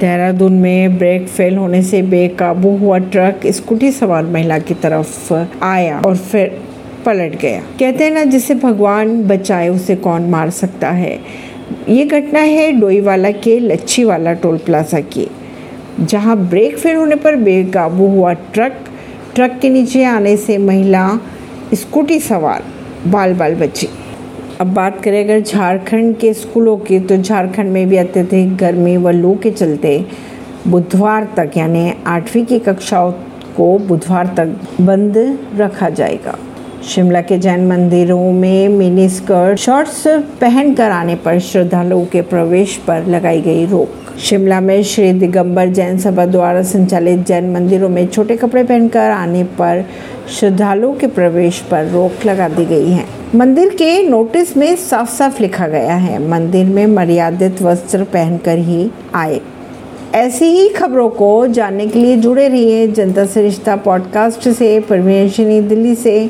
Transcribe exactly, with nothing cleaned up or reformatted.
देहरादून में brake fail होने से बेकाबू हुआ ट्रक स्कूटी सवार महिला की तरफ आया और फिर पलट गया। कहते हैं ना, जिसे भगवान बचाए उसे कौन मार सकता है। ये घटना है डोईवाला के लच्छीवाला टोल प्लाजा की, जहां ब्रेक फेल होने पर बेकाबू हुआ ट्रक ट्रक के नीचे आने से महिला स्कूटी सवार बाल बाल बची। अब बात करें अगर झारखंड के स्कूलों की, तो झारखंड में भी अत्यधिक गर्मी व लू के चलते बुधवार तक यानी आठवीं की कक्षाओं को बुधवार तक बंद रखा जाएगा। शिमला के जैन मंदिरों में मिनी स्कर्ट शॉर्ट्स पहन कर आने पर श्रद्धालुओं के प्रवेश पर लगाई गई रोक। शिमला में श्री दिगंबर जैन सभा द्वारा संचालित जैन मंदिरों में छोटे कपड़े पहनकर आने पर श्रद्धालुओं के प्रवेश पर रोक लगा दी गई है। मंदिर के नोटिस में साफ साफ लिखा गया है, मंदिर में मर्यादित वस्त्र पहनकर ही आए। ऐसी ही खबरों को जानने के लिए जुड़े रहिए जनता से रिश्ता पॉडकास्ट से। परवीन अर्शी, दिल्ली से।